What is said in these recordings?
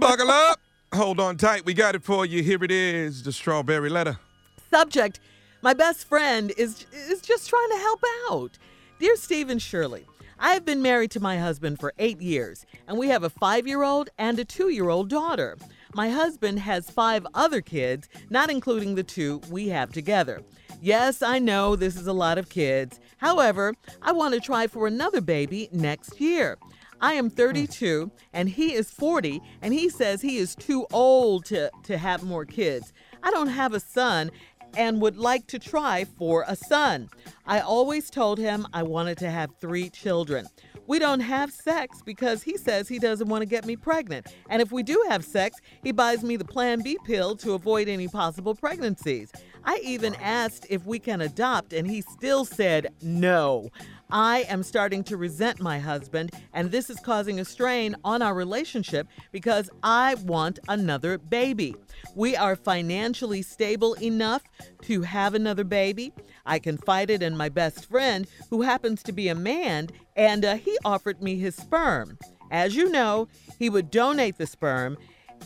Buckle up. Hold on tight. We got it for you. Here it is, the Strawberry Letter. Subject, my best friend is just trying to help out. Dear Steve and Shirley, I have been married to my husband for 8 years, and we have a 5-year-old and a 2-year-old daughter. My husband has 5 other kids, not including the 2 we have together. Yes, I know this is a lot of kids. However, I want to try for another baby next year. I am 32 and he is 40, and he says he is too old to have more kids. I don't have a son and would like to try for a son. I always told him I wanted to have 3 children. We don't have sex because he says he doesn't want to get me pregnant. And if we do have sex, he buys me the Plan B pill to avoid any possible pregnancies. I even asked if we can adopt, and he still said no. I am starting to resent my husband, and this is causing a strain on our relationship because I want another baby. We are financially stable enough to have another baby. I confided in my best friend, who happens to be a man, and he offered me his sperm. As you know, he would donate the sperm,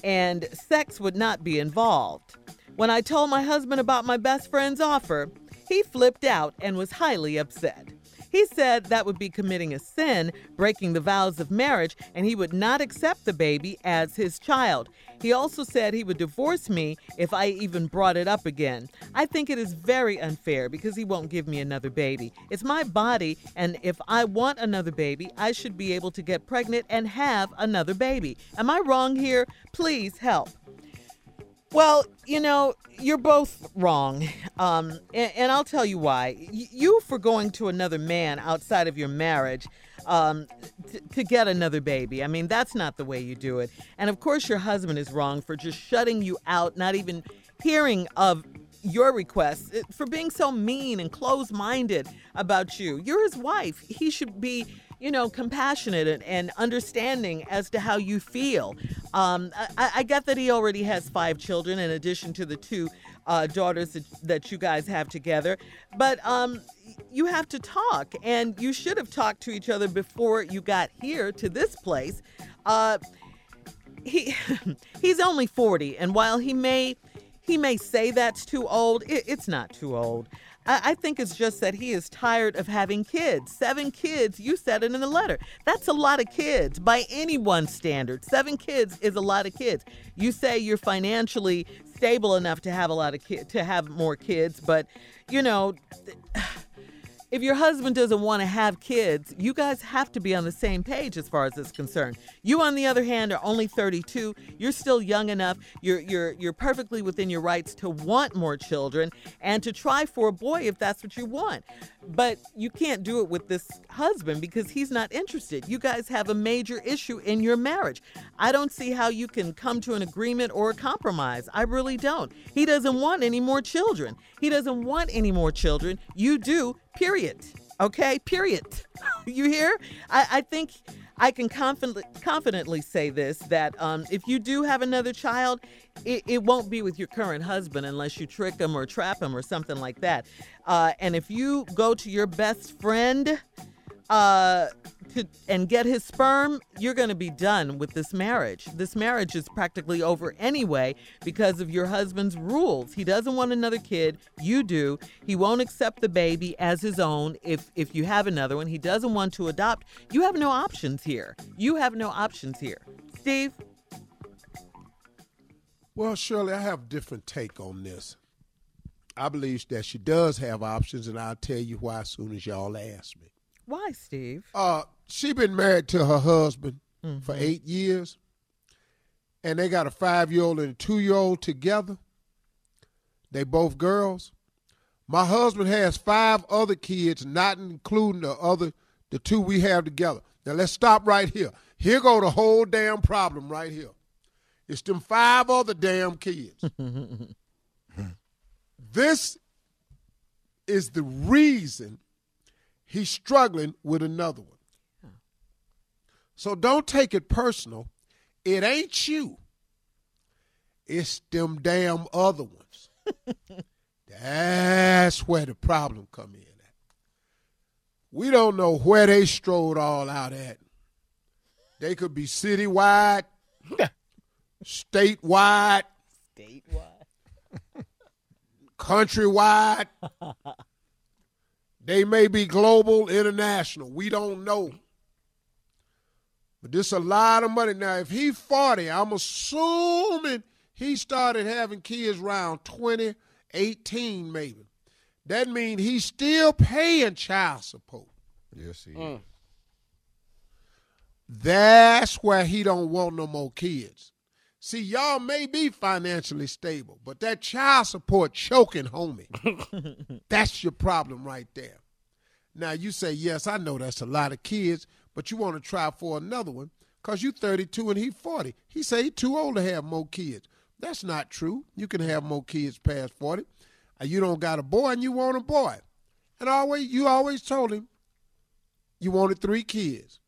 and sex would not be involved. When I told my husband about my best friend's offer, he flipped out and was highly upset. He said that would be committing a sin, breaking the vows of marriage, and he would not accept the baby as his child. He also said he would divorce me if I even brought it up again. I think it is very unfair because he won't give me another baby. It's my body, and if I want another baby, I should be able to get pregnant and have another baby. Am I wrong here? Please help. Well, you know, you're both wrong, and I'll tell you why. You for going to another man outside of your marriage to get another baby. I mean, that's not the way you do it. And, of course, your husband is wrong for just shutting you out, not even hearing of your requests, for being so mean and closed-minded about you. You're his wife. He should be, you know, compassionate and understanding as to how you feel. I get that he already has 5 children in addition to the 2 daughters that you guys have together, but you have to talk, and you should have talked to each other before you got here to this place. He's only 40, and while he may say that's too old, it's not too old. I think it's just that he is tired of having kids. 7 kids, you said it in the letter. That's a lot of kids by anyone's standard. 7 kids is a lot of kids. You say you're financially stable enough to have more kids, but you know, if your husband doesn't want to have kids, you guys have to be on the same page as far as it's concerned. You, on the other hand, are only 32. You're still young enough. You're perfectly within your rights to want more children and to try for a boy if that's what you want. But you can't do it with this husband because he's not interested. You guys have a major issue in your marriage. I don't see how you can come to an agreement or a compromise. I really don't. He doesn't want any more children. You do. Period. Okay? Period. You hear? I think I can confidently say this, that if you do have another child, it won't be with your current husband unless you trick him or trap him or something like that. And if you go to your best friend and get his sperm, you're going to be done with this marriage. This marriage is practically over anyway because of your husband's rules. He doesn't want another kid. You do. He won't accept the baby as his own if you have another one. He doesn't want to adopt. You have no options here. Steve? Well, Shirley, I have a different take on this. I believe that she does have options, and I'll tell you why as soon as y'all ask me. Why, Steve? She been married to her husband for 8 years, and they got a 5-year-old and a 2-year-old together. They both girls. My husband has 5 other kids, not including the 2 we have together. Now, let's stop right here. Here go the whole damn problem right here. It's them 5 other damn kids. This is the reason he's struggling with another one. Huh. So don't take it personal. It ain't you. It's them damn other ones. That's where the problem come in at. We don't know where they strolled all out at. They could be citywide. Statewide. Countrywide. They may be global, international. We don't know. But this a lot of money. Now, if he's 40, I'm assuming he started having kids around 20, 18 maybe. That means he's still paying child support. Yes, he is. That's where he don't want no more kids. See, y'all may be financially stable, but that child support choking, homie. That's your problem right there. Now, you say, yes, I know that's a lot of kids, but you want to try for another one because you 32 and he 40. He say he too old to have more kids. That's not true. You can have more kids past 40. You don't got a boy and you want a boy. And you always told him you wanted 3 kids.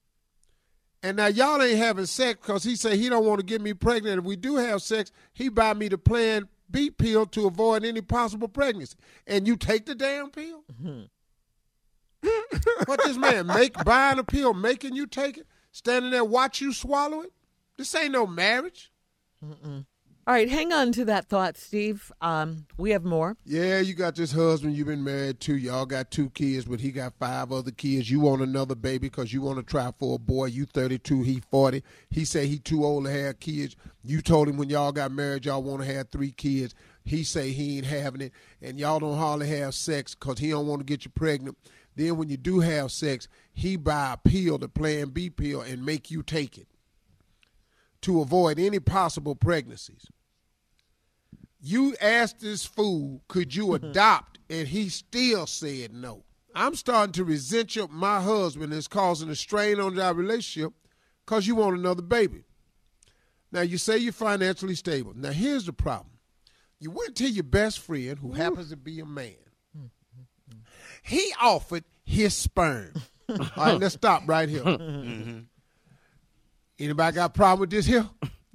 And now y'all ain't having sex because he say he don't want to get me pregnant. If we do have sex, he buy me the Plan B pill to avoid any possible pregnancy. And you take the damn pill? Mm-hmm. What this man, buying a pill, making you take it, standing there watch you swallow it? This ain't no marriage. Mm-mm. All right, hang on to that thought, Steve. We have more. Yeah, you got this husband you've been married to. Y'all got 2 kids, but he got 5 other kids. You want another baby because you want to try for a boy. You 32, he 40. He say he too old to have kids. You told him when y'all got married y'all want to have 3 kids. He say he ain't having it, and y'all don't hardly have sex because he don't want to get you pregnant. Then when you do have sex, he buy a pill, the Plan B pill, and make you take it to avoid any possible pregnancies. You asked this fool, could you adopt? And he still said no. I'm starting to resent my husband is causing a strain on our relationship because you want another baby. Now, you say you're financially stable. Now, here's the problem. You went to your best friend, who happens to be a man. He offered his sperm. All right, let's stop right here. Mm-hmm. Anybody got a problem with this here?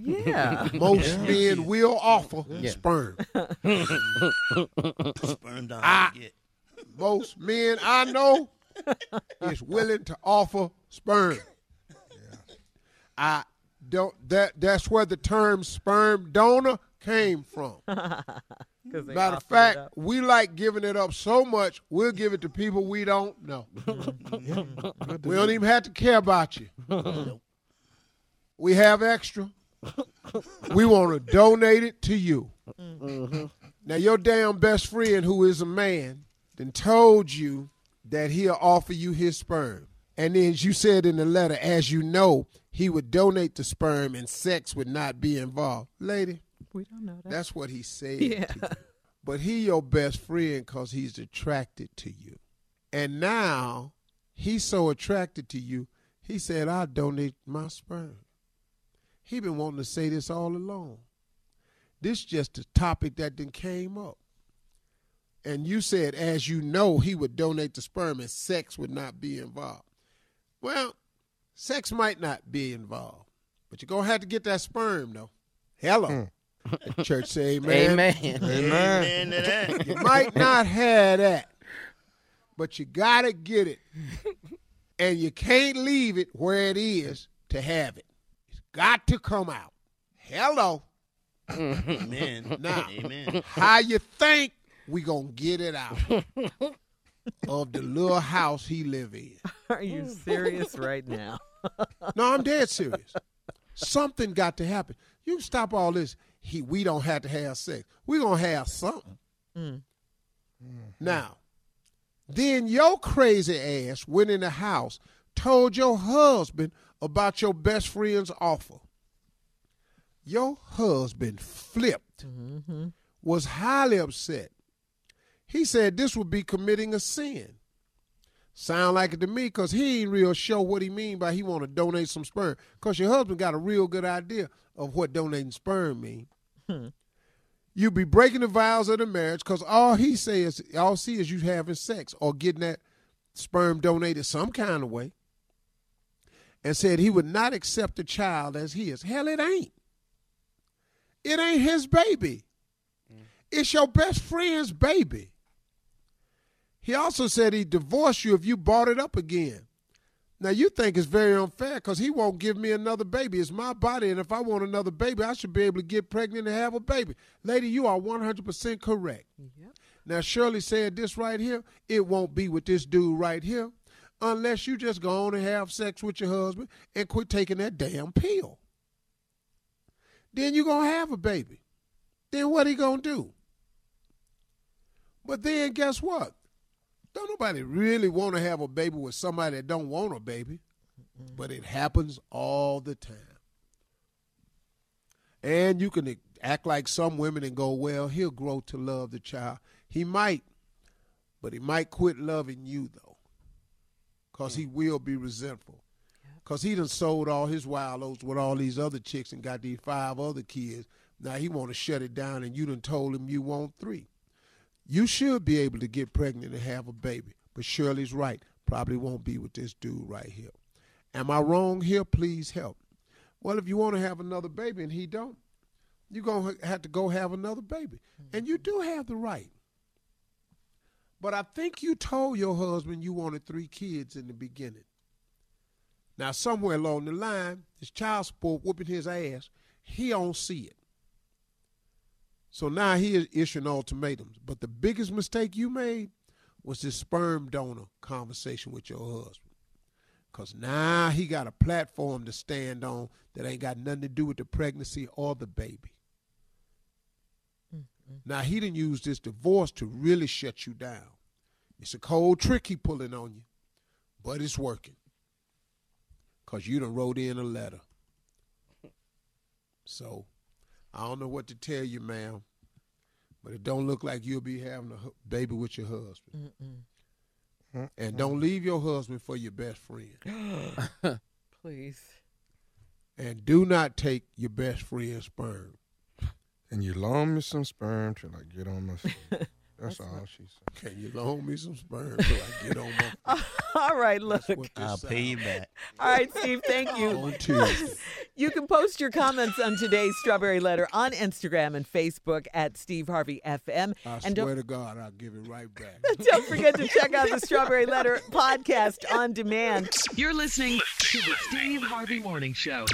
Yeah. Most men will offer sperm. Sperm don't get. Most men I know is willing to offer sperm. Yeah. I don't. That's where the term sperm donor came from. Matter of fact, we like giving it up so much, we'll give it to people we don't know. We don't even have to care about you. We have extra. We want to donate it to you. Mm-hmm. Now, your damn best friend, who is a man, then told you that he'll offer you his sperm. And then you said in the letter, as you know, he would donate the sperm and sex would not be involved. Lady, we don't know that. That's what he said. Yeah. To you. But he your best friend because he's attracted to you. And now he's so attracted to you, he said, I'll donate my sperm. He been wanting to say this all along. This just a topic that then came up. And you said, as you know, he would donate the sperm and sex would not be involved. Well, sex might not be involved, but you're going to have to get that sperm, though. Hello. The church say amen. Amen to that. You might not have that, but you got to get it. And you can't leave it where it is to have it. Got to come out. Hello. Amen. Now, amen. How you think we gonna get it out of the little house he live in? Are you serious right now? No, I'm dead serious. Something got to happen. You stop all this. We don't have to have sex. We gonna have something. Mm. Now, then your crazy ass went in the house, told your husband about your best friend's offer. Your husband flipped, was highly upset. He said this would be committing a sin. Sound like it to me, because he ain't real sure what he mean by he want to donate some sperm, because your husband got a real good idea of what donating sperm mean. You be breaking the vows of the marriage, because all see is you having sex or getting that sperm donated some kind of way. And said he would not accept the child as his. Hell, it ain't. It ain't his baby. Mm. It's your best friend's baby. He also said he'd divorce you if you brought it up again. Now, you think it's very unfair because he won't give me another baby. It's my body, and if I want another baby, I should be able to get pregnant and have a baby. Lady, you are 100% correct. Yep. Now, Shirley said this right here. It won't be with this dude right here unless you just go on and have sex with your husband and quit taking that damn pill. Then you're going to have a baby. Then what he going to do? But then guess what? Don't nobody really want to have a baby with somebody that don't want a baby, but it happens all the time. And you can act like some women and go, well, he'll grow to love the child. He might, but he might quit loving you, though, because he will be resentful. Because he done sold all his wild oats with all these other chicks and got these 5 other kids. Now he want to shut it down, and you done told him you want 3. You should be able to get pregnant and have a baby. But Shirley's right. Probably won't be with this dude right here. Am I wrong here? Please help. Well, if you want to have another baby and he don't, you're going to have to go have another baby. And you do have the right. But I think you told your husband you wanted 3 kids in the beginning. Now, somewhere along the line, his child support whooping his ass, he don't see it. So now he is issuing ultimatums. But the biggest mistake you made was this sperm donor conversation with your husband. Because now he got a platform to stand on that ain't got nothing to do with the pregnancy or the baby. Now he done used this divorce to really shut you down. It's a cold trick he pulling on you, but it's working. Because you done wrote in a letter. So I don't know what to tell you, ma'am, but it don't look like you'll be having a baby with your husband. And don't leave your husband for your best friend. Please. And do not take your best friend's sperm. And you loan me some sperm till I get on my feet. That's all she said. Can you loan me some sperm till I get on my feet? All right, look. I'll pay you back. All right, Steve, thank you. On Tuesday. You can post your comments on today's Strawberry Letter on Instagram and Facebook at Steve Harvey FM. I swear to God, I'll give it right back. Don't forget to check out the Strawberry Letter podcast on demand. You're listening to the Steve Harvey Morning Show.